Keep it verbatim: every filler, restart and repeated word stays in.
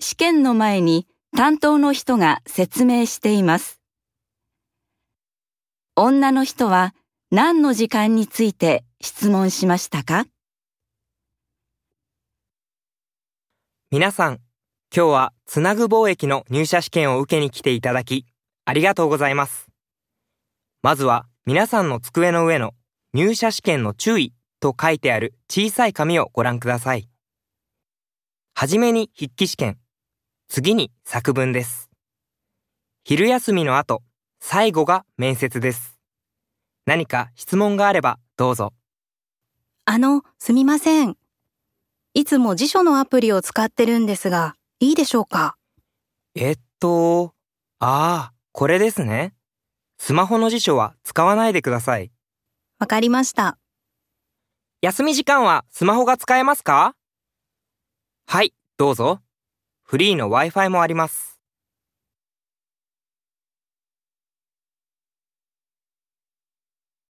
試験の前に担当の人が説明しています。女の人は何の時間について質問しましたか？皆さん、今日はつなぐ貿易の入社試験を受けに来ていただき、ありがとうございます。まずは皆さんの机の上の入社試験の注意と書いてある小さい紙をご覧ください。はじめに筆記試験、次に作文です。昼休みの後、最後が面接です。何か質問があればどうぞ。あの、すみません。いつも辞書のアプリを使ってるんですが、いいでしょうか？えっと、ああ、これですね。スマホの辞書は使わないでください。わかりました。休み時間はスマホが使えますか？はい、どうぞ。フリーの Wi-Fi もあります。